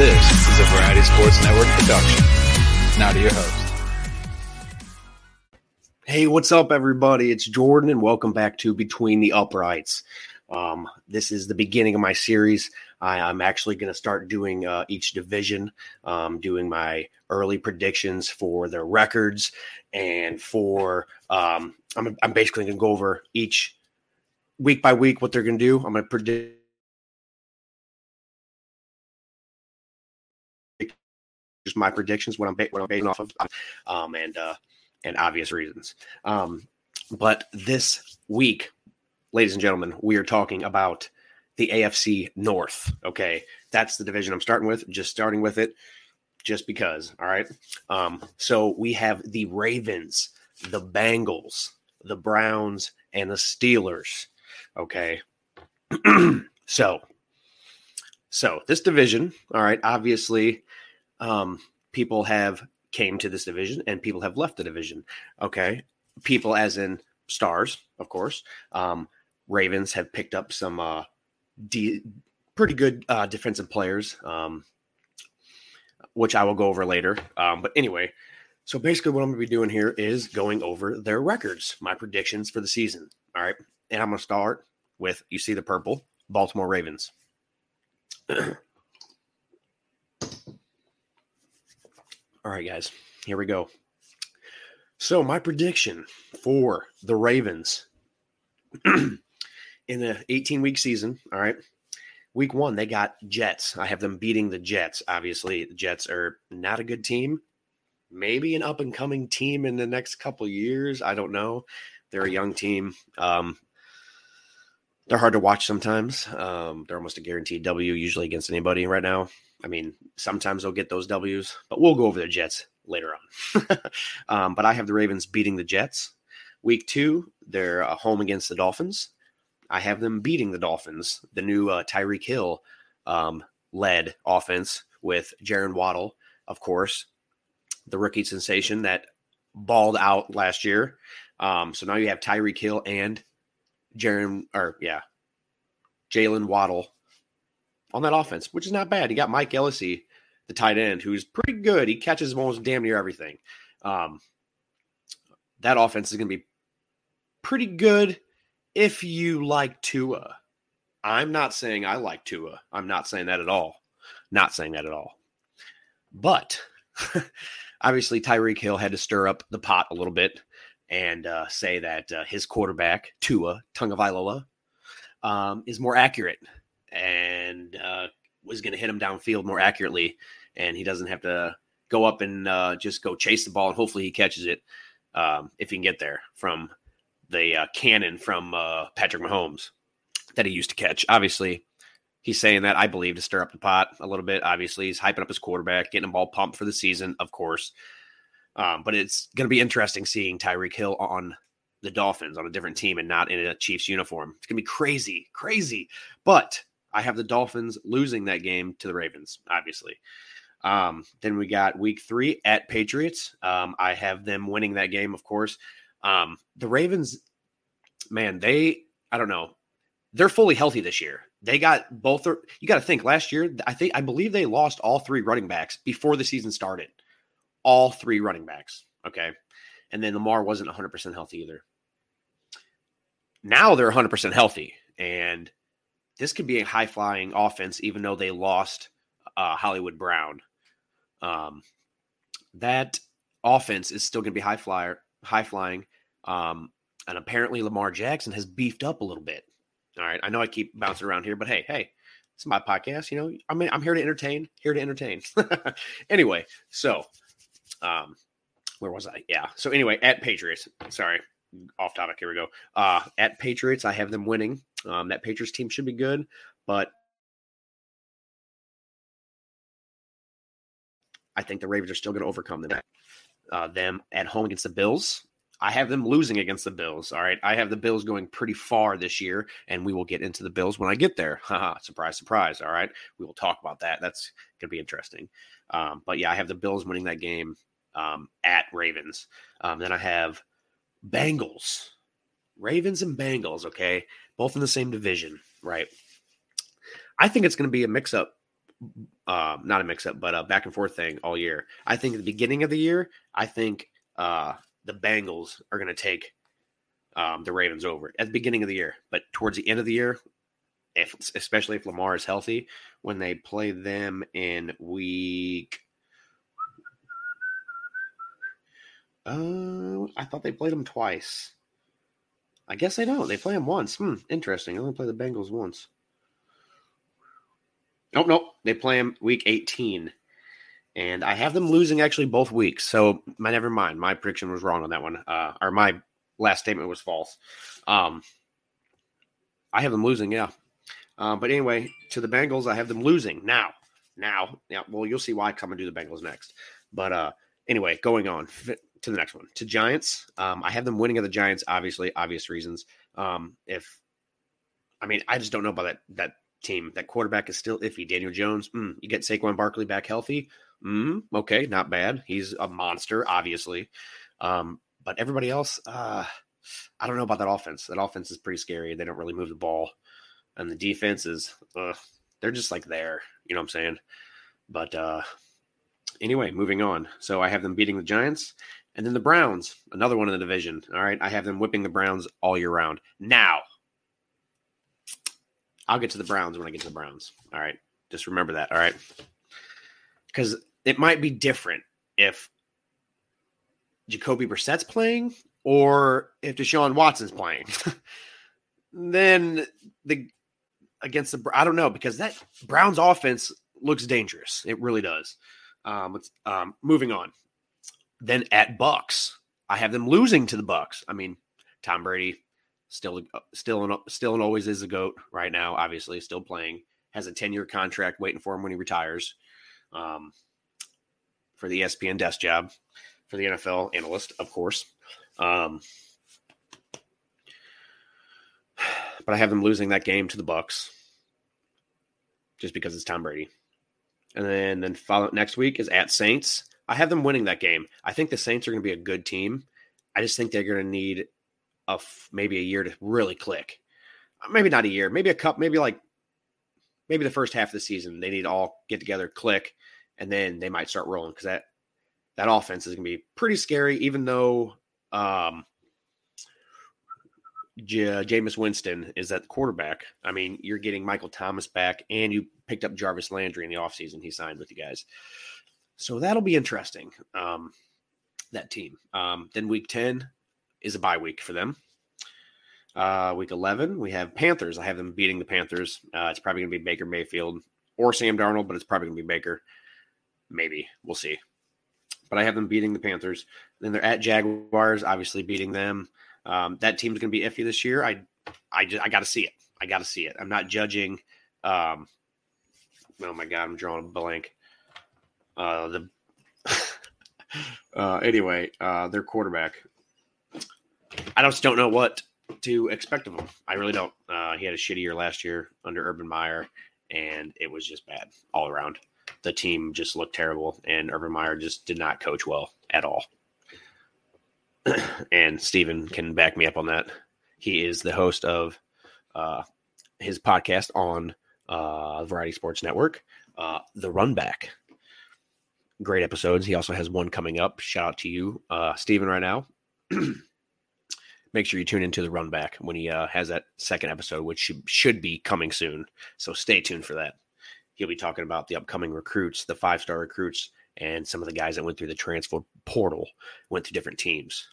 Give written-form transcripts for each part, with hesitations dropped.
This is a Variety Sports Network production. Now to your host. Hey, what's up, everybody? It's Jordan, and welcome back to Between the Uprights. This is the beginning of my series. I'm actually going to start doing each division, doing my early predictions for their records, and for I'm basically going to go over each week by week what they're going to do. I'm going to predict just my predictions, what I'm basing off of, and obvious reasons. But this week, ladies and gentlemen, we are talking about the AFC North. Okay, that's the division I'm starting with. Just starting with it, just because. All right. So we have the Ravens, the Bengals, the Browns, and the Steelers. Okay. So this division. All right. Obviously, people have came to this division and people have left the division. Okay. People, as in stars, of course. Ravens have picked up some pretty good defensive players, which I will go over later. But anyway, so basically what I'm going to be doing here is going over their records, my predictions for the season. All right. And I'm going to start with, you see the purple, Baltimore Ravens. All right, guys, here we go. So my prediction for the Ravens in the 18-week season, all right, week one, they got Jets. I have them beating the Jets, obviously. The Jets are not a good team. Maybe an up-and-coming team in the next couple years. I don't know. They're a young team. They're hard to watch sometimes. They're almost a guaranteed W, usually against anybody right now. I mean, sometimes they'll get those Ws, but we'll go over the Jets later on. But I have the Ravens beating the Jets. Week two, they're home against the Dolphins. I have them beating the Dolphins, the new Tyreek Hill led offense with Jaylen Waddle, of course, the rookie sensation that balled out last year. So now you have Tyreek Hill and Jaylen Waddle on that offense, which is not bad. You got Mike Gesicki, the tight end, who's pretty good. He catches almost damn near everything. That offense is going to be pretty good. If you like Tua, I'm not saying I like Tua. I'm not saying that at all. Not saying that at all. But obviously Tyreek Hill had to stir up the pot a little bit and say that his quarterback, Tua Tagovailoa, is more accurate and was going to hit him downfield more accurately. And he doesn't have to go up and just go chase the ball. And hopefully he catches it if he can get there from the cannon from Patrick Mahomes that he used to catch. Obviously, he's saying that, I believe, to stir up the pot a little bit. Obviously, he's hyping up his quarterback, getting him all pumped for the season, of course. But it's going to be interesting seeing Tyreek Hill on the Dolphins, on a different team and not in a Chiefs uniform. It's going to be crazy. But I have the Dolphins losing that game to the Ravens, obviously. Then we got week three at Patriots. I have them winning that game, of course. The Ravens, man, I don't know. They're fully healthy this year. They got both. You got to think last year, I believe they lost all three running backs before the season started, all three running backs. Okay. And then Lamar wasn't 100% healthy either. Now they're 100% healthy. And this could be a high flying offense, even though they lost Hollywood Brown. That offense is still going to be high flying. And apparently Lamar Jackson has beefed up a little bit. All right. I know I keep bouncing around here, but hey, it's my podcast. You know, I mean, I'm here to entertain. Anyway. So, where was I? Yeah. So anyway, at Patriots, sorry, off topic. Here we go. At Patriots, I have them winning. That Patriots team should be good, but I think the Ravens are still going to overcome them. Them at home against the Bills. I have them losing against the Bills. All right. I have the Bills going pretty far this year, and we will get into the Bills when I get there. Haha. Surprise, surprise. All right. We will talk about that. That's going to be interesting. But yeah, I have the Bills winning that game at Ravens. Then I have Bengals, Ravens and Bengals. Okay. Both in the same division, right? I think it's going to be a mix up not a mix-up, but a back-and-forth thing all year. I think at the beginning of the year, I think the Bengals are going to take the Ravens over at the beginning of the year. But towards the end of the year, especially if Lamar is healthy, when they play them in week... I thought they played them twice. I guess they don't. They play them once. Interesting. They only play the Bengals once. Nope. They play them week 18. And I have them losing actually both weeks. So, never mind. My prediction was wrong on that one. Or my last statement was false. I have them losing, yeah. But anyway, to the Bengals, I have them losing now. Yeah, well, you'll see why I come and do the Bengals next. But anyway, going on. To the next one, to Giants. I have them winning at the Giants, obviously, obvious reasons. I just don't know about that team. That quarterback is still iffy. Daniel Jones, you get Saquon Barkley back healthy. Okay, not bad. He's a monster, obviously. But everybody else, I don't know about that offense. That offense is pretty scary. They don't really move the ball. And the defense is, they're just like there. You know what I'm saying? But anyway, moving on. So I have them beating the Giants. And then the Browns, another one in the division. All right, I have them whipping the Browns all year round. Now, I'll get to the Browns when I get to the Browns. All right, just remember that, all right? Because it might be different if Jacoby Brissett's playing or if Deshaun Watson's playing. Then I don't know, because that Browns offense looks dangerous. It really does. Moving on. Then at Bucks, I have them losing to the Bucks. I mean, Tom Brady still and always is a GOAT right now. Obviously, still playing, has a 10-year contract waiting for him when he retires, for the ESPN desk job, for the NFL analyst, of course. But I have them losing that game to the Bucks, just because it's Tom Brady. And then follow next week is at Saints. I have them winning that game. I think the Saints are going to be a good team. I just think they're going to need maybe a year to really click. Maybe not a year. Maybe a couple. Maybe the first half of the season they need to all get together, click, and then they might start rolling, because that offense is going to be pretty scary. Even though Jameis Winston is at the quarterback. I mean, you're getting Michael Thomas back, and you picked up Jarvis Landry in the offseason. He signed with you guys. So that'll be interesting, that team. Then week 10 is a bye week for them. Week 11, we have Panthers. I have them beating the Panthers. It's probably going to be Baker Mayfield or Sam Darnold, but it's probably going to be Baker. Maybe. We'll see. But I have them beating the Panthers. Then they're at Jaguars, obviously beating them. That team's going to be iffy this year. I got to see it. I'm not judging. Oh, my God, I'm drawing a blank. Their quarterback. I just don't know what to expect of him. I really don't. He had a shitty year last year under Urban Meyer, and it was just bad all around. The team just looked terrible, and Urban Meyer just did not coach well at all. And Stephen can back me up on that. He is the host of his podcast on Variety Sports Network, The Runback. Great episodes. He also has one coming up. Shout out to you, Stephen, right now. Make sure you tune into The Run Back when he has that second episode, which should be coming soon. So stay tuned for that. He'll be talking about the upcoming recruits, the 5-star recruits, and some of the guys that went through the transfer portal, went through different teams.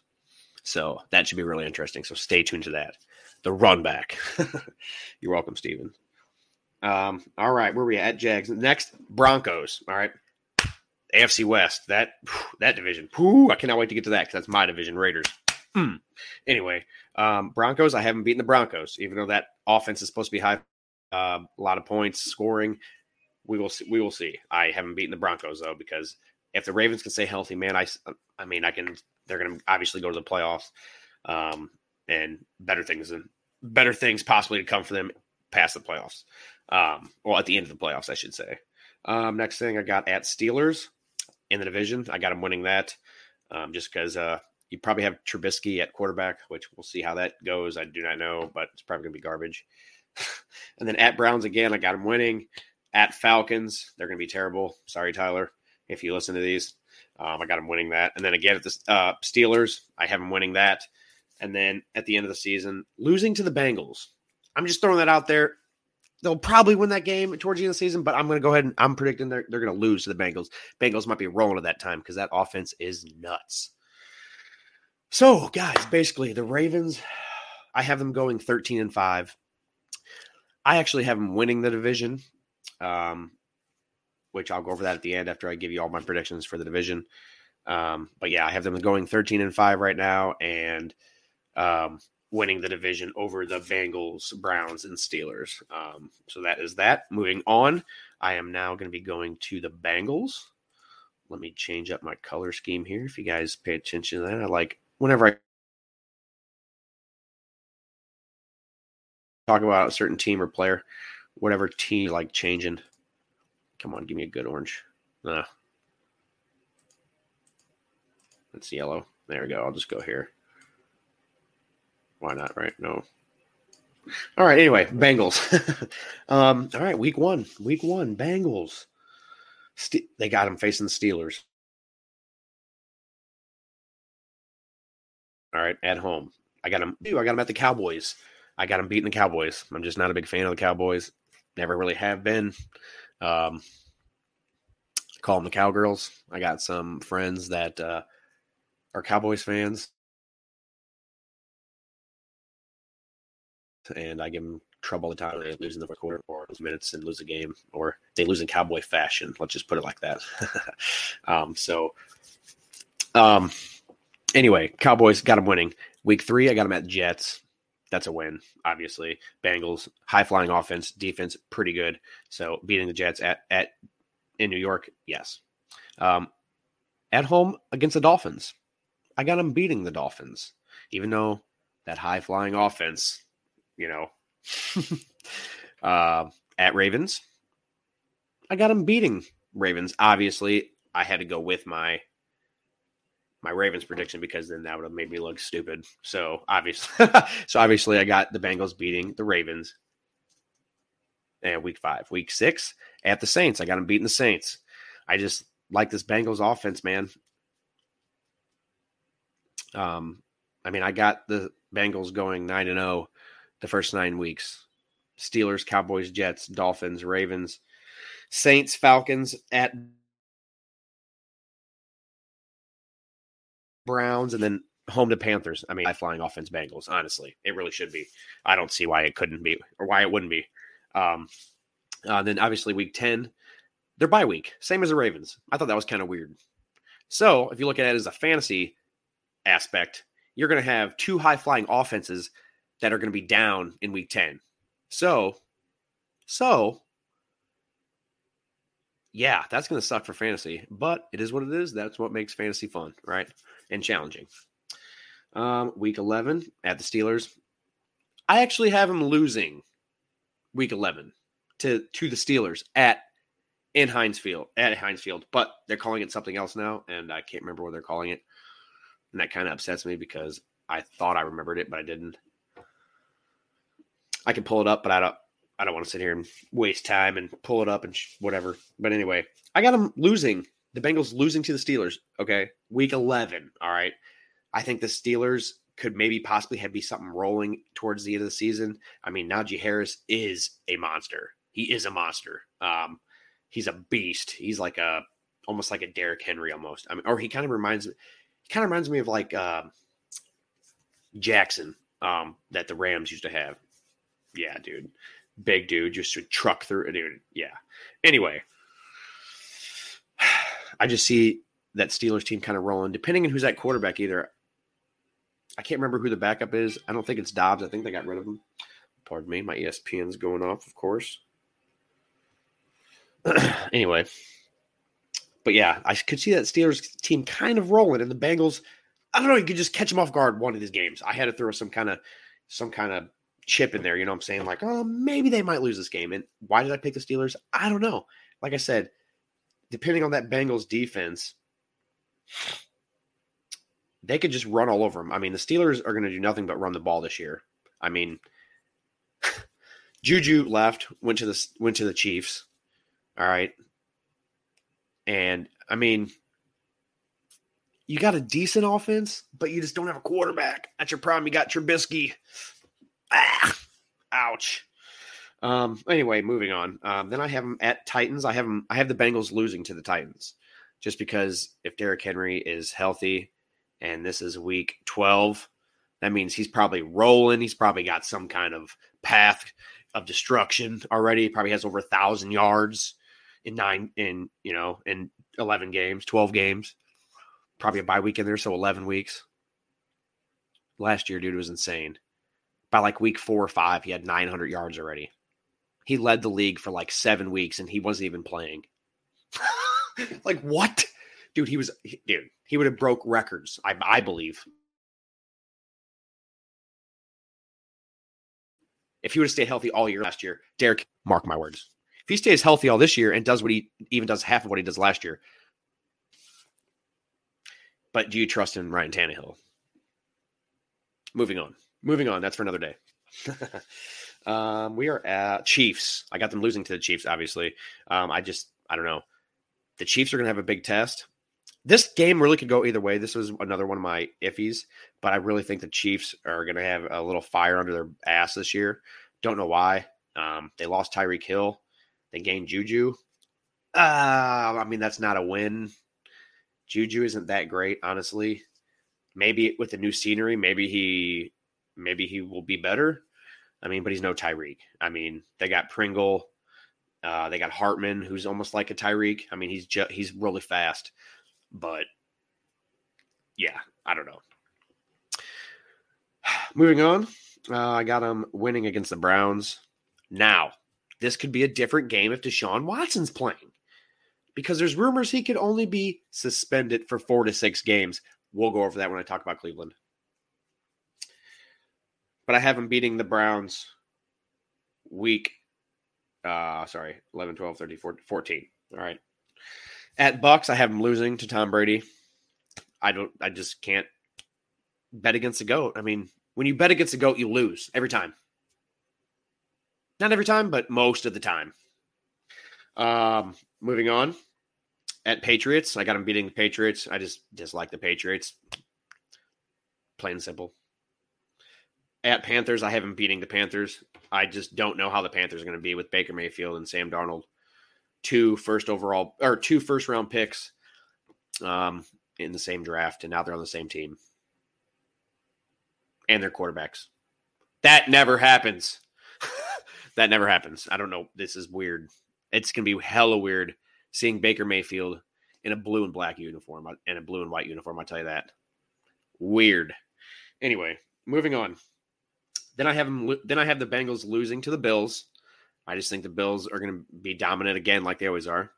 So that should be really interesting. So stay tuned to that. The Run Back. You're welcome, Stephen. All right, where are we at? Jags. Next, Broncos. All right. AFC West, that division. I cannot wait to get to that, because that's my division, Raiders. Anyway, Broncos, I haven't beaten the Broncos, even though that offense is supposed to be high, a lot of points, scoring. We will see. I haven't beaten the Broncos, though, because if the Ravens can stay healthy, man, they're going to obviously go to the playoffs, and better things possibly to come for them past the playoffs. Well, at the end of the playoffs, I should say. Next thing I got at Steelers. In the division, I got him winning that, just because you probably have Trubisky at quarterback, which we'll see how that goes. I do not know, but it's probably going to be garbage. And then at Browns again, I got him winning. At Falcons, they're going to be terrible. Sorry, Tyler, if you listen to these. I got them winning that. And then again at the Steelers, I have them winning that. And then at the end of the season, losing to the Bengals. I'm just throwing that out there. They'll probably win that game towards the end of the season, but I'm going to go ahead and I'm predicting they're going to lose to the Bengals. Bengals might be rolling at that time because that offense is nuts. So, guys, basically the Ravens, I have them going 13-5. I actually have them winning the division, which I'll go over that at the end after I give you all my predictions for the division. But yeah, I have them going 13-5 right now and winning the division over the Bengals, Browns, and Steelers. So that is that. Moving on, I am now going to be going to the Bengals. Let me change up my color scheme here. If you guys pay attention to that, I like whenever I talk about a certain team or player, whatever team you like changing. Come on, give me a good orange. It's yellow. There we go. I'll just go here. Why not, right? No. All right, anyway, Bengals. All right, week one, Bengals. They got them facing the Steelers. All right, at home. I got them at the Cowboys. I got them beating the Cowboys. I'm just not a big fan of the Cowboys. Never really have been. Call them the Cowgirls. I got some friends that are Cowboys fans. And I give them trouble all the time. They lose in the fourth quarter or 2 minutes and lose the game, or they lose in Cowboy fashion. Let's just put it like that. Anyway, Cowboys got them winning. Week three, I got them at Jets. That's a win, obviously. Bengals, high-flying offense, defense, pretty good. So beating the Jets in New York, yes. At home against the Dolphins. I got them beating the Dolphins, even though that high-flying offense, at Ravens, I got them beating Ravens. Obviously, I had to go with my Ravens prediction because then that would have made me look stupid. So obviously I got the Bengals beating the Ravens. And week 5, week 6 at the Saints, I got them beating the Saints. I just like this Bengals offense, man. I got the Bengals going 9-0 the first 9 weeks. Steelers, Cowboys, Jets, Dolphins, Ravens, Saints, Falcons at Browns, and then home to Panthers. High-flying offense, Bengals, honestly. It really should be. I don't see why it couldn't be or why it wouldn't be. Then, obviously, week 10, they're bye week, same as the Ravens. I thought that was kind of weird. So, if you look at it as a fantasy aspect, you're going to have two high-flying offenses that are going to be down in week 10. So, yeah, that's going to suck for fantasy, but it is what it is. That's what makes fantasy fun, right? And challenging. Week 11 at the Steelers. I actually have them losing week 11 to the Steelers at Heinz Field, but they're calling it something else now, and I can't remember what they're calling it. And that kind of upsets me because I thought I remembered it, but I didn't. I can pull it up, but I don't want to sit here and waste time and pull it up and whatever. But anyway, I got them losing. The Bengals losing to the Steelers. Okay. Week 11. All right. I think the Steelers could maybe possibly have be something rolling towards the end of the season. Najee Harris is a monster. He is a monster. He's a beast. He's like almost like a Derrick Henry almost. Or he kind of reminds me of like Jackson that the Rams used to have. Yeah, dude. Big dude, just to truck through. Dude, yeah. Anyway, I just see that Steelers team kind of rolling, depending on who's at quarterback either. I can't remember who the backup is. I don't think it's Dobbs. I think they got rid of him. Pardon me. My ESPN's going off, of course. Anyway. But yeah, I could see that Steelers team kind of rolling, and the Bengals, I don't know, you could just catch them off guard one of these games. I had to throw some kind of chip in there, you know what I'm saying? Like, oh, maybe they might lose this game. And why did I pick the Steelers? I don't know. Like I said, depending on that Bengals defense, they could just run all over them. The Steelers are going to do nothing but run the ball this year. Juju left, went to the Chiefs. All right. And, I mean, you got a decent offense, but you just don't have a quarterback. That's your problem. You got Trubisky. Ah, ouch. Anyway, moving on. Then I have them at Titans. I have the Bengals losing to the Titans just because if Derrick Henry is healthy and this is week 12, that means he's probably rolling. He's probably got some kind of path of destruction already. He probably has over 1,000 yards in 11 games, 12 games, probably a bye week in there. So 11 weeks last year, dude, was insane. By like week 4 or 5, he had 900 yards already. He led the league for like 7 weeks and he wasn't even playing. Like what? Dude, he would have broke records. I believe. If he would have stayed healthy all year last year, Derek, mark my words. If he stays healthy all this year and does what he even does half of what he does last year. But do you trust in Ryan Tannehill? Moving on. That's for another day. We are at Chiefs. I got them losing to the Chiefs, obviously. I don't know. The Chiefs are going to have a big test. This game really could go either way. This was another one of my iffies, but I really think the Chiefs are going to have a little fire under their ass this year. Don't know why. They lost Tyreek Hill. They gained Juju. I mean, that's not a win. Juju isn't that great, honestly. Maybe with the new scenery, maybe he will be better. I mean, but he's no Tyreek. I mean, they got Pringle. They got Hartman, who's almost like a Tyreek. I mean, he's really fast. But, yeah, I don't know. Moving on, I got them winning against the Browns. Now, this could be a different game if Deshaun Watson's playing. Because there's rumors he could only be suspended for 4 to 6 games. We'll go over that when I talk about Cleveland. But I have him beating the Browns week, 11, 12, 13, 14. All right. At Bucks, I have him losing to Tom Brady. I just can't bet against the GOAT. I mean, when you bet against the GOAT, you lose every time. Not every time, but most of the time. Moving on. At Patriots, I got him beating the Patriots. I just dislike the Patriots. Plain and simple. At Panthers, I have him beating the Panthers. I just don't know how the Panthers are going to be with Baker Mayfield and Sam Darnold. 2 first round picks in the same draft, and now they're on the same team. And they're quarterbacks. That never happens. That never happens. I don't know. This is weird. It's going to be hella weird seeing Baker Mayfield in a blue and black uniform and a blue and white uniform. I'll tell you that. Weird. Anyway, moving on. Then I have the Bengals losing to the Bills. I just think the Bills are going to be dominant again, like they always are.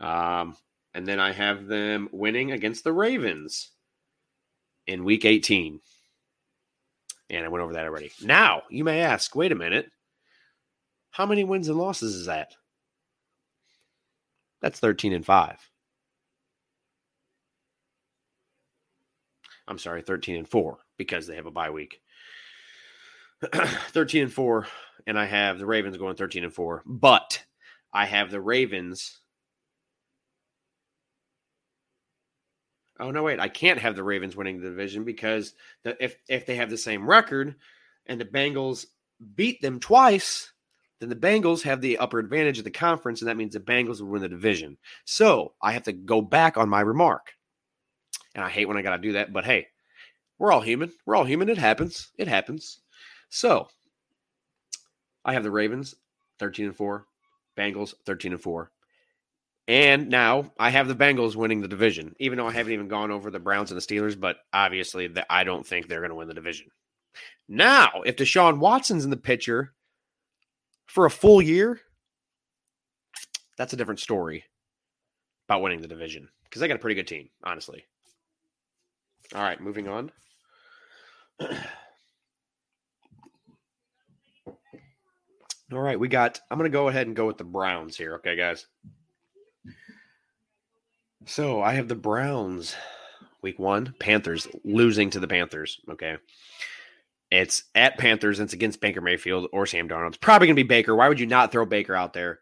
And then I have them winning against the Ravens in week 18. And I went over that already. Now, you may ask, wait a minute. How many wins and losses is that? That's 13-5. I'm sorry, 13-4 because they have a bye week. 13-4, and I have the Ravens going 13-4, but I have the Ravens. Oh, no, wait, I can't have the Ravens winning the division because if they have the same record and the Bengals beat them twice, then the Bengals have the upper advantage of the conference, and that means the Bengals will win the division. So I have to go back on my remark, and I hate when I got to do that, but hey, we're all human. We're all human. It happens. It happens. So, I have the Ravens 13-4, Bengals 13-4, and now I have the Bengals winning the division, even though I haven't even gone over the Browns and the Steelers, but obviously I don't think they're going to win the division. Now, if Deshaun Watson's in the picture for a full year, that's a different story about winning the division because they got a pretty good team, honestly. All right, moving on. All right, I'm going to go ahead and go with the Browns here. Okay, guys. So I have the Browns week 1, Panthers losing to the Panthers. Okay. It's at Panthers. And it's against Baker Mayfield or Sam Darnold. It's probably going to be Baker. Why would you not throw Baker out there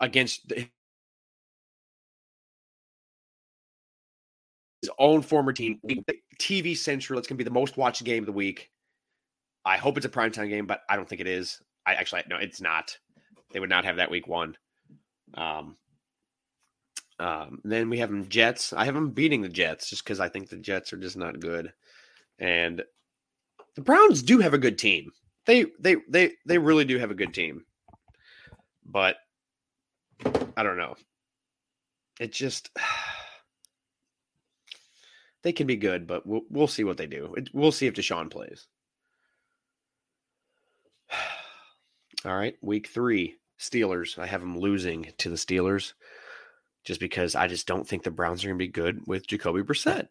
against his own former team. TV Central, it's going to be the most watched game of the week. I hope it's a primetime game, but I don't think it is. No, it's not. They would not have that week one. Then we have them Jets. I have them beating the Jets just because I think the Jets are just not good. And the Browns do have a good team. They really do have a good team. But I don't know. It just they can be good, but we'll see what they do. We'll see if Deshaun plays. All right, week 3, Steelers. I have them losing to the Steelers just because I just don't think the Browns are going to be good with Jacoby Brissett.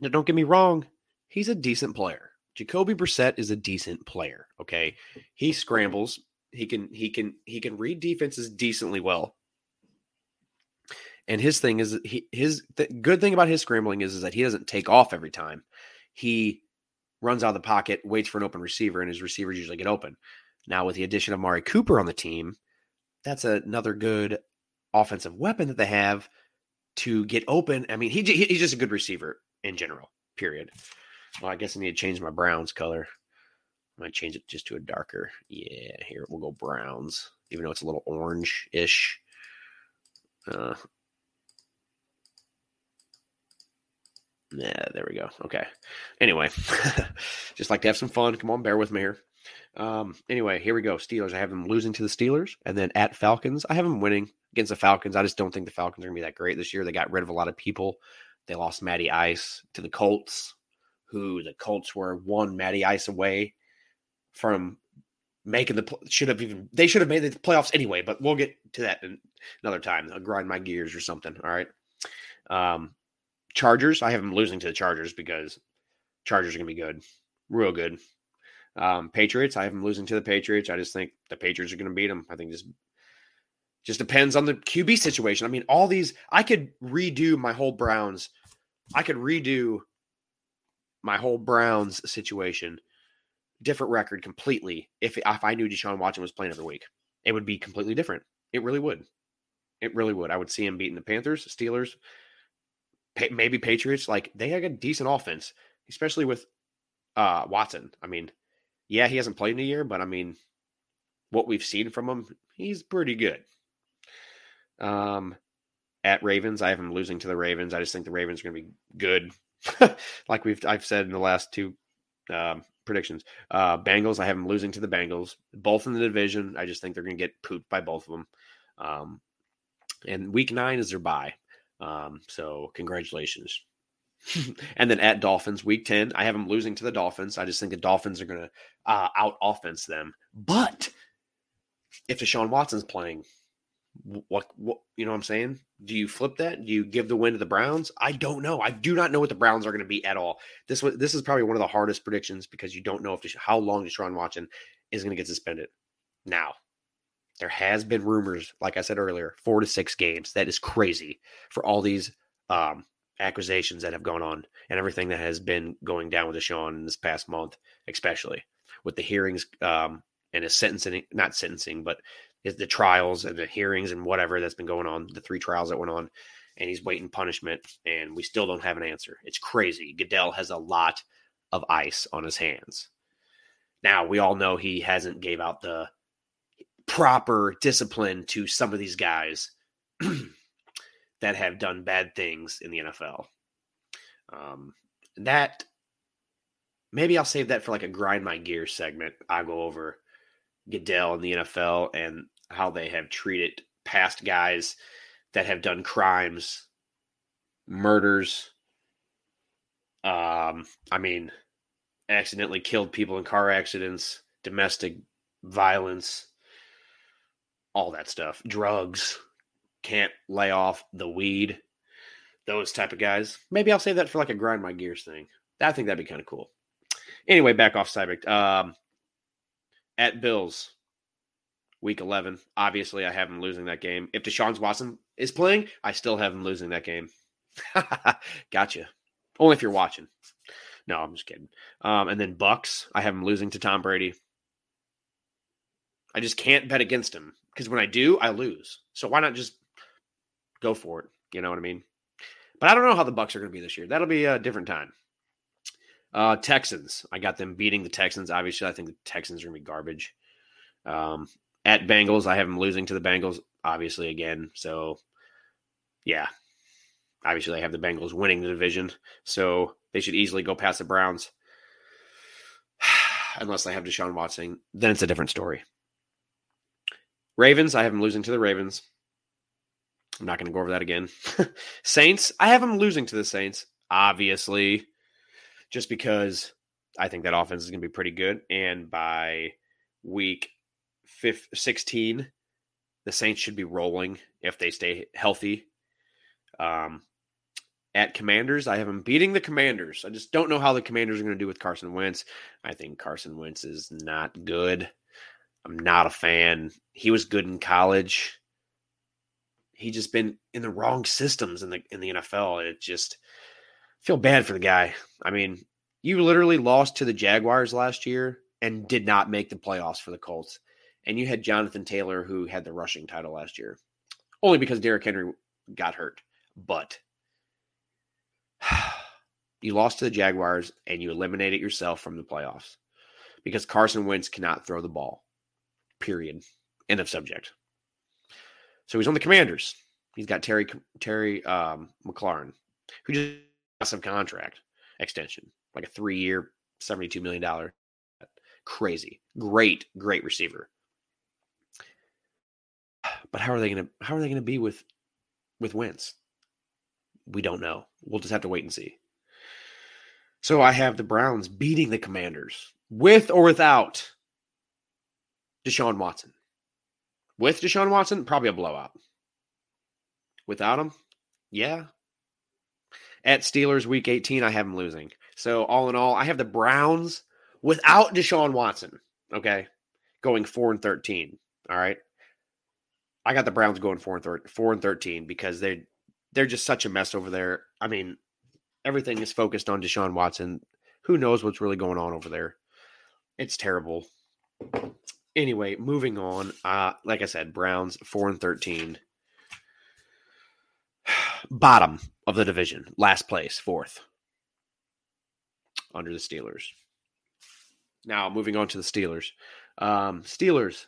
Now, don't get me wrong. He's a decent player. Jacoby Brissett is a decent player, okay? He scrambles. He can read defenses decently well. And his thing is good thing about his scrambling is that he doesn't take off every time. He runs out of the pocket, waits for an open receiver, and his receivers usually get open. Now, with the addition of Amari Cooper on the team, that's another good offensive weapon that they have to get open. I mean, he's just a good receiver in general, period. Well, I guess I need to change my Browns color. I might change it just to a darker. Yeah, here, we'll go Browns, even though it's a little orange-ish. Yeah, there we go. Okay. Anyway, just like to have some fun. Come on, bear with me here. Anyway, here we go. Steelers. I have them losing to the Steelers, and then at Falcons, I have them winning against the Falcons. I just don't think the Falcons are going to be that great this year. They got rid of a lot of people. They lost Matty Ice to the Colts, who the Colts were one Matty Ice away from making the they should have made the playoffs anyway. But we'll get to that another time. I'll grind my gears or something. All right. Chargers. I have them losing to the Chargers because Chargers are going to be good, real good. Patriots. I have them losing to the Patriots. I just think the Patriots are going to beat them. I think this just depends on the QB situation. I mean, all these, I could redo my whole Browns situation, different record completely. If I knew Deshaun Watson was playing every week, it would be completely different. It really would. I would see him beating the Panthers, Steelers, maybe Patriots. Like, they have a decent offense, especially with Watson. I mean, yeah, he hasn't played in a year, but I mean, what we've seen from him, he's pretty good. At Ravens, I have him losing to the Ravens. I just think the Ravens are going to be good, like I've said in the last two predictions. Bengals, I have him losing to the Bengals, both in the division. I just think they're going to get pooped by both of them. And week 9 is their bye. So congratulations. And then at Dolphins, week 10, I have them losing to the Dolphins. I just think the Dolphins are going to out-offense them. But if Deshaun Watson's playing, what you know what I'm saying? Do you flip that? Do you give the win to the Browns? I don't know. I do not know what the Browns are going to be at all. This is probably one of the hardest predictions because you don't know how long Deshaun Watson is going to get suspended. Now, there has been rumors, like I said earlier, 4 to 6 games. That is crazy for all these accusations that have gone on and everything that has been going down with Deshaun in this past month, especially with the hearings and his sentencing, not sentencing, but the trials and the hearings and whatever that's been going on, the 3 trials that went on, and he's waiting punishment, and we still don't have an answer. It's crazy. Goodell has a lot of ice on his hands. Now, we all know he hasn't gave out the proper discipline to some of these guys that have done bad things in the NFL. That maybe I'll save that for like a grind my gear segment. I'll go over Goodell and the NFL and how they have treated past guys that have done crimes, murders. I mean, accidentally killed people in car accidents, domestic violence, all that stuff, drugs. Can't lay off the weed, those type of guys. Maybe I'll save that for like a grind my gears thing. I think that'd be kind of cool. Anyway, back off subject. At Bills, week 11. Obviously, I have him losing that game. If Deshaun Watson is playing, I still have him losing that game. Gotcha. Only if you're watching. No, I'm just kidding. And then Bucks, I have him losing to Tom Brady. I just can't bet against him because when I do, I lose. So why not just go for it? You know what I mean? But I don't know how the Bucs are going to be this year. That'll be a different time. Texans. I got them beating the Texans. Obviously, I think the Texans are going to be garbage. At Bengals, I have them losing to the Bengals, obviously, again. So, yeah. Obviously, I have the Bengals winning the division. So, they should easily go past the Browns. Unless they have Deshaun Watson. Then it's a different story. Ravens, I have them losing to the Ravens. I'm not going to go over that again. Saints, I have them losing to the Saints, obviously, just because I think that offense is going to be pretty good. And by week 16, the Saints should be rolling if they stay healthy. At Commanders, I have them beating the Commanders. I just don't know how the Commanders are going to do with Carson Wentz. I think Carson Wentz is not good. I'm not a fan. He was good in college. He just been in the wrong systems in the NFL. And it just feel bad for the guy. I mean, you literally lost to the Jaguars last year and did not make the playoffs for the Colts. And you had Jonathan Taylor, who had the rushing title last year, only because Derrick Henry got hurt. But you lost to the Jaguars and you eliminated yourself from the playoffs because Carson Wentz cannot throw the ball. Period. End of subject. So he's on the Commanders. He's got Terry McLaurin, who just got some contract extension, like a 3-year, $72 million. Crazy. Great, great receiver. But how are they gonna be with Wentz? We don't know. We'll just have to wait and see. So I have the Browns beating the Commanders with or without Deshaun Watson. With Deshaun Watson, probably a blowout. Without him, yeah. At Steelers week 18, I have them losing. So all in all, I have the Browns without Deshaun Watson, okay, going 4-13, all right? I got the Browns going 4-13 because they're just such a mess over there. I mean, everything is focused on Deshaun Watson. Who knows what's really going on over there? It's terrible. Anyway, moving on. Like I said, Browns 4-13, bottom of the division, last place, fourth, under the Steelers. Now moving on to the Steelers. Steelers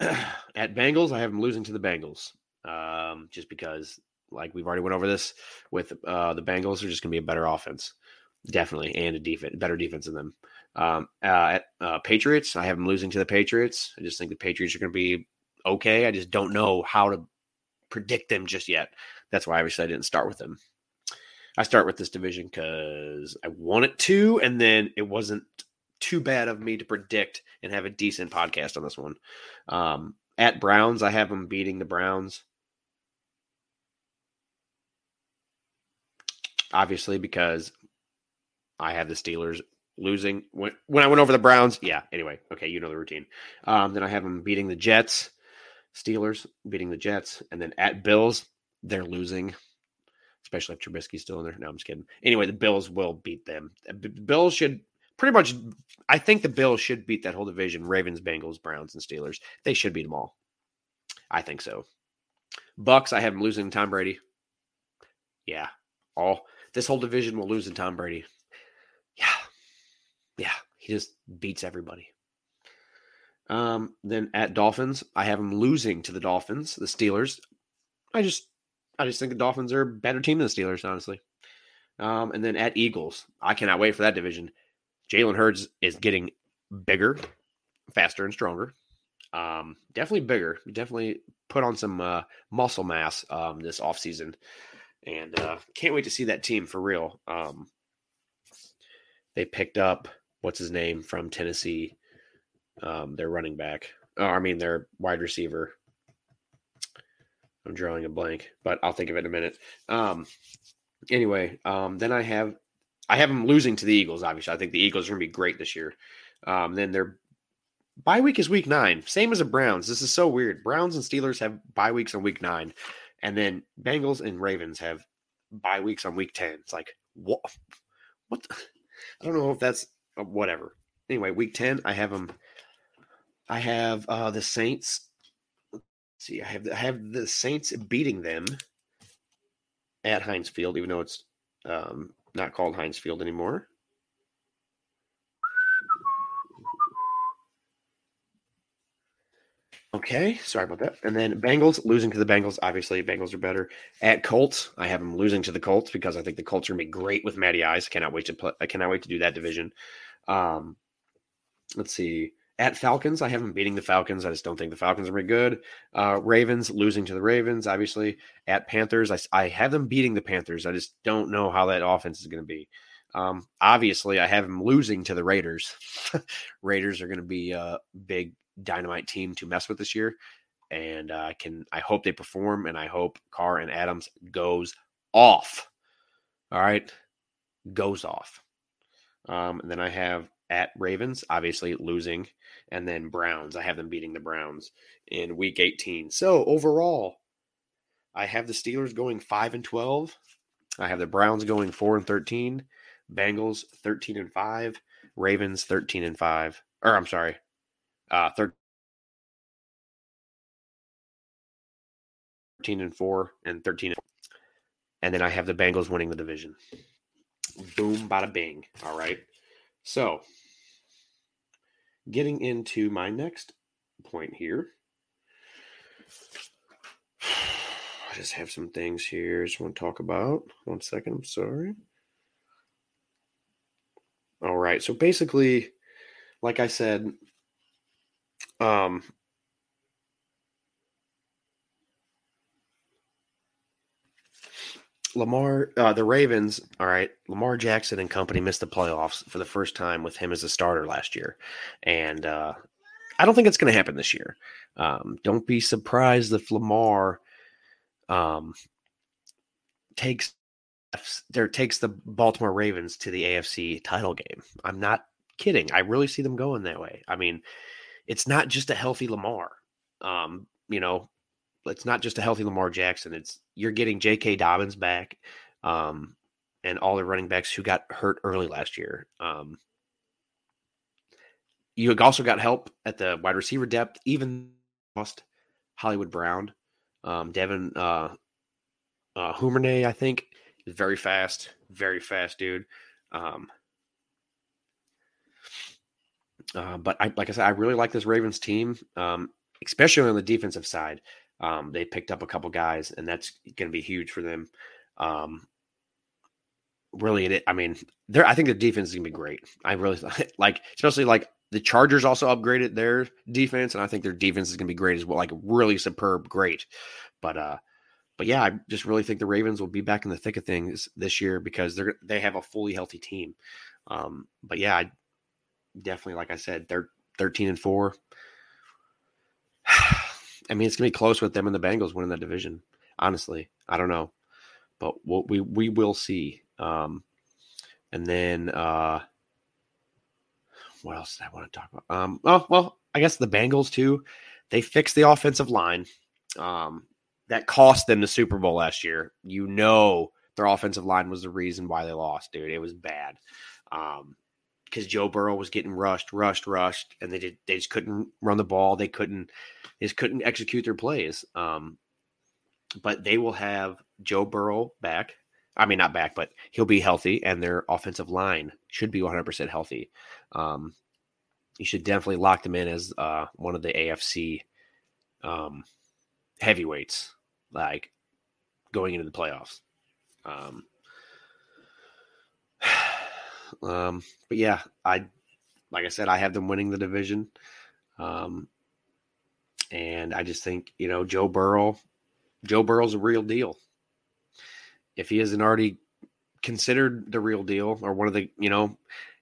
at Bengals. I have them losing to the Bengals, just because, like we've already went over this with the Bengals, are just going to be a better offense, definitely, and better defense than them. Patriots, I have them losing to the Patriots. I just think the Patriots are going to be okay. I just don't know how to predict them just yet. That's why obviously I didn't start with them. I start with this division because I wanted to, and then it wasn't too bad of me to predict and have a decent podcast on this one. At Browns, I have them beating the Browns. Obviously, because I have the Steelers losing. When I went over the Browns, yeah, anyway. Okay, you know the routine. Then I have them beating the Jets. Steelers beating the Jets. And then at Bills, they're losing. Especially if Trubisky's still in there. No, I'm just kidding. Anyway, the Bills will beat them. The Bills should pretty much, I think the Bills should beat that whole division. Ravens, Bengals, Browns, and Steelers. They should beat them all. I think so. Bucks, I have them losing Tom Brady. Yeah. This whole division will lose to Tom Brady. Yeah, he just beats everybody. Then at Dolphins, I have them losing to the Dolphins, the Steelers. I just think the Dolphins are a better team than the Steelers, honestly. And then at Eagles, I cannot wait for that division. Jalen Hurts is getting bigger, faster, and stronger. Definitely bigger. Definitely put on some muscle mass this offseason. And can't wait to see that team for real. They picked up, what's his name, from Tennessee, their running back. Their wide receiver. I'm drawing a blank, but I'll think of it in a minute. Then I have them losing to the Eagles, obviously. I think the Eagles are going to be great this year. Then their bye week is week 9, same as the Browns. This is so weird. Browns and Steelers have bye weeks on week 9. And then Bengals and Ravens have bye weeks on week 10. It's like, what? I don't know if that's whatever. Anyway, week 10, I have them. I have the Saints. Let's see, I have the Saints beating them. at Heinz Field, even though it's not called Heinz Field anymore. Okay, sorry about that. And then Bengals, losing to the Bengals. Obviously, Bengals are better. At Colts, I have them losing to the Colts because I think the Colts are going to be great with Matty Ice. Cannot wait to play. I cannot wait to do that division. Let's see. At Falcons, I have them beating the Falcons. I just don't think the Falcons are very good. Ravens, losing to the Ravens, obviously. At Panthers, I have them beating the Panthers. I just don't know how that offense is going to be. Obviously, I have them losing to the Raiders. Raiders are going to be a big dynamite team to mess with this year, and I hope they perform, and I hope Carr and Adams goes off. All right, goes off. And then I have at Ravens, obviously losing, and then Browns. I have them beating the Browns in Week 18. So overall, I have the Steelers going 5-12. I have the Browns going 4-13. Bengals 13-5. Ravens 13-5. Or I'm sorry. 13-4 and 13-4. And then I have the Bengals winning the division. Boom, bada bing. All right. So getting into my next point here. I just have some things here I just want to talk about. 1 second. I'm sorry. All right. So basically, like I said, Lamar, the Ravens, all right, Lamar Jackson and company missed the playoffs for the first time with him as a starter last year. And I don't think it's going to happen this year. Don't be surprised if Lamar takes the Baltimore Ravens to the AFC title game. I'm not kidding. I really see them going that way. I mean, it's not just a healthy Lamar. It's not just a healthy Lamar Jackson. You're getting J.K. Dobbins back and all the running backs who got hurt early last year. You also got help at the wide receiver depth, even lost Hollywood Brown. Devin Humernay, I think, is very fast dude. But like I said, I really like this Ravens team, especially on the defensive side. They picked up a couple guys, and that's going to be huge for them. I think the defense is going to be great. I really like, especially like the Chargers also upgraded their defense, and I think their defense is going to be great as well, like really superb, great. But yeah, I just really think the Ravens will be back in the thick of things this year because they have a fully healthy team. But yeah, I definitely, like I said, they're 13-4. I mean, it's going to be close with them and the Bengals winning the division. Honestly, I don't know. But we will see. And then what else did I want to talk about? I guess the Bengals too. They fixed the offensive line. That cost them the Super Bowl last year. You know their offensive line was the reason why they lost, dude. It was bad. Because Joe Burrow was getting rushed, and they just couldn't run the ball. They just couldn't execute their plays. But they will have Joe Burrow back. I mean, not back, but he'll be healthy, and their offensive line should be 100% healthy. You should definitely lock them in as one of the AFC heavyweights, like going into the playoffs. But yeah, like I said, I have them winning the division. And I just think, Joe Burrow's a real deal. If he isn't already considered the real deal or one of the,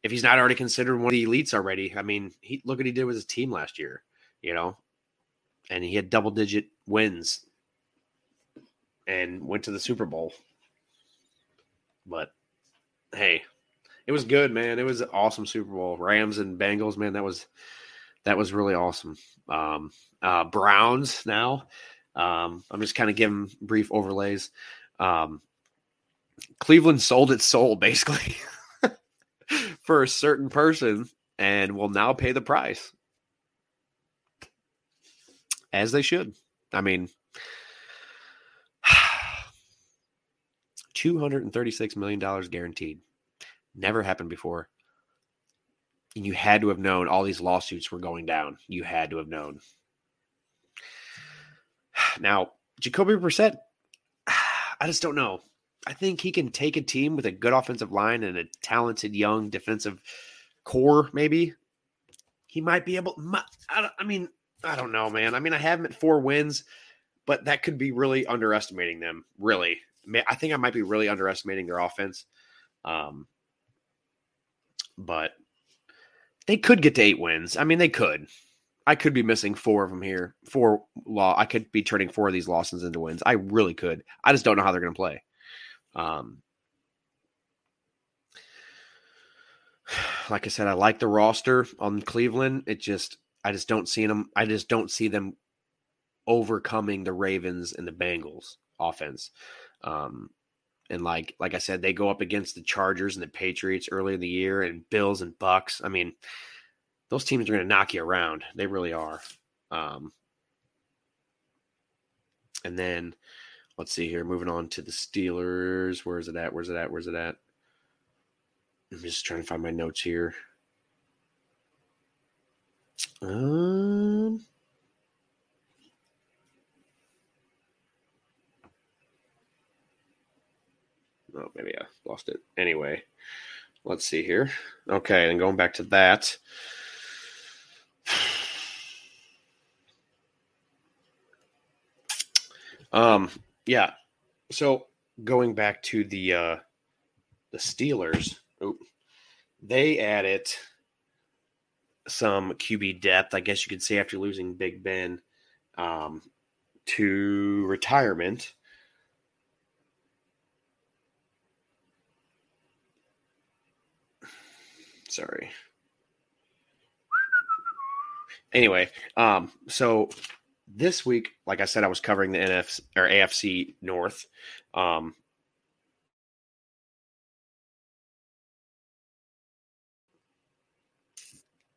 if he's not already considered one of the elites already, I mean, look what he did with his team last year, and he had double-digit wins and went to the Super Bowl. But hey, it was good, man. It was an awesome Super Bowl. Rams and Bengals, man. That was really awesome. Browns now. I'm just kind of giving brief overlays. Cleveland sold its soul basically for a certain person and will now pay the price, as they should. I mean, $236 million guaranteed. Never happened before. And you had to have known all these lawsuits were going down. You had to have known. Now, Jacoby Brissett, I just don't know. I think he can take a team with a good offensive line and a talented young defensive core, maybe. He might be able – I mean, I don't know, man. I mean, I have him at 4 wins, but that could be really underestimating them, really. I think I might be really underestimating their offense. But they could get to 8 wins. I mean, they could. I could be missing 4 of them here. I could be turning 4 of these losses into wins. I really could. I just don't know how they're going to play. Like I said, I like the roster on Cleveland. I just don't see them overcoming the Ravens and the Bengals offense. And like I said, they go up against the Chargers and the Patriots early in the year, and Bills and Bucks. I mean, those teams are going to knock you around. They really are. And then let's see here. Moving on to the Steelers. Where's it at? I'm just trying to find my notes here. Oh, maybe I lost it. Anyway, let's see here. Okay, and going back to that. Yeah. So going back to the Steelers, they added some QB depth, I guess you could say, after losing Big Ben to retirement. Sorry. Anyway, so this week, like I said, I was covering the AFC North.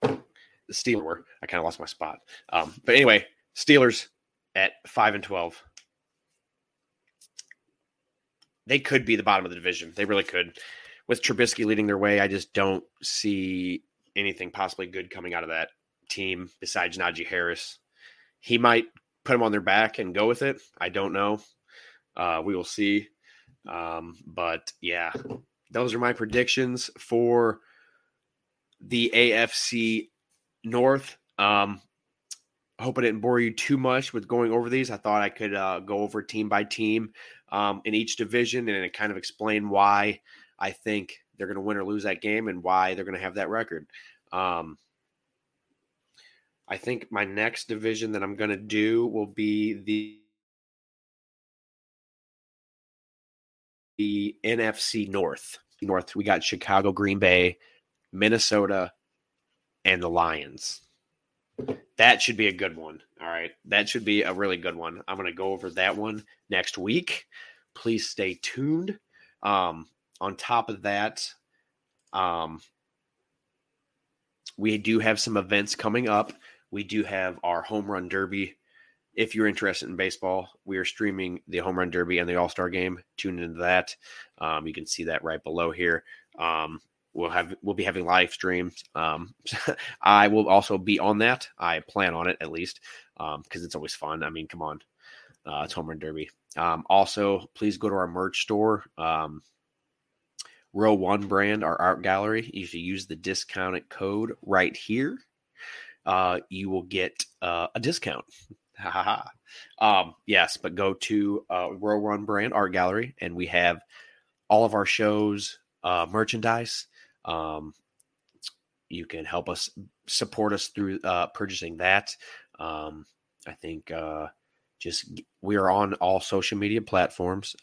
The Steelers were. I kind of lost my spot. But anyway, Steelers at 5-12. They could be the bottom of the division. They really could. With Trubisky leading their way, I just don't see anything possibly good coming out of that team besides Najee Harris. He might put him on their back and go with it. I don't know. We will see. But yeah, those are my predictions for the AFC North. Hope I didn't bore you too much with going over these. I thought I could go over team by team in each division and kind of explain why I think they're going to win or lose that game and why they're going to have that record. I think my next division that I'm going to do will be the NFC North. We got Chicago, Green Bay, Minnesota, and the Lions. That should be a good one. All right. That should be a really good one. I'm going to go over that one next week. Please stay tuned. On top of that, we do have some events coming up. We do have our Home Run Derby. If you're interested in baseball, we are streaming the Home Run Derby and the All-Star Game. Tune into that. You can see that right below here. We'll be having live streams. I will also be on that. I plan on it, at least, because it's always fun. I mean, come on. It's Home Run Derby. Also, please go to our merch store. Row One Brand, our art gallery. If you use the discounted code right here, you will get a discount. Yes, but go to Row One Brand Art Gallery, and we have all of our shows, merchandise. You can help us, support us through purchasing that. I think we are on all social media platforms,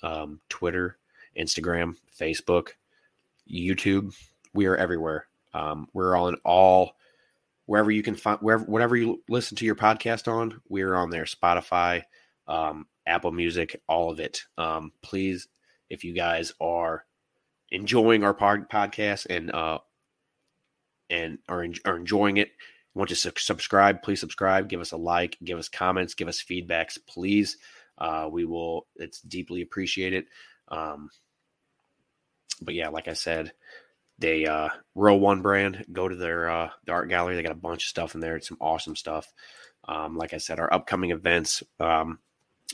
Twitter, Instagram, Facebook, YouTube. We are everywhere. We're on all, wherever you can find, whatever you listen to your podcast on, we're on there. Spotify, Apple Music, all of it. Please, if you guys are enjoying our podcast and are enjoying it, want to subscribe, please subscribe. Give us a like, give us comments, give us feedbacks, please. It's deeply appreciated. But yeah, like I said, they Row One Brand, go to their art gallery. They got a bunch of stuff in there. It's some awesome stuff. Like I said, our upcoming events,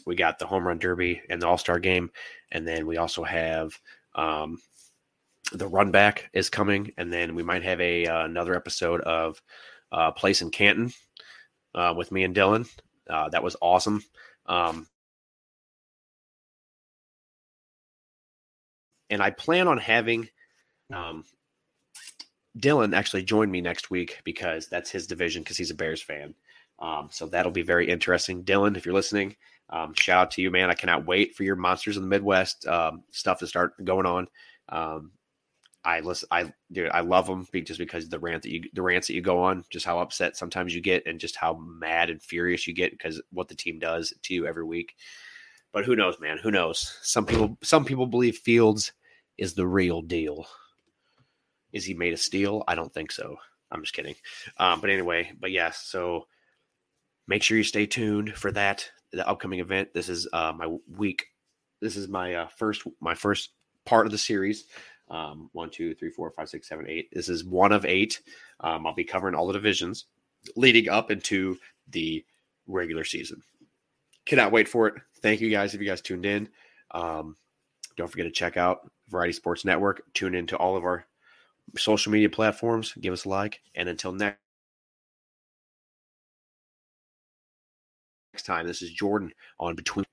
we got the Home Run Derby and the All-Star Game. And then we also have the Runback is coming. And then we might have another episode of Place in Canton with me and Dylan. That was awesome. And I plan on having Dylan actually join me next week because that's his division because he's a Bears fan. So that'll be very interesting. Dylan, if you're listening, shout out to you, man. I cannot wait for your Monsters in the Midwest stuff to start going on. I love them just because the rants that you go on, just how upset sometimes you get and just how mad and furious you get because what the team does to you every week. But who knows, man? Who knows? Some people believe Fields is the real deal. Is he made of steel? I don't think so. I'm just kidding. But yeah, so make sure you stay tuned for that, the upcoming event. This is my week. This is my first part of the series. 1, 2, 3, 4, 5, 6, 7, 8. This is one of 8. I'll be covering all the divisions leading up into the regular season. Cannot wait for it. Thank you guys if you guys tuned in. Don't forget to check out Variety Sports Network. Tune into all of our social media platforms. Give us a like. And until next time, this is Jordan on Between.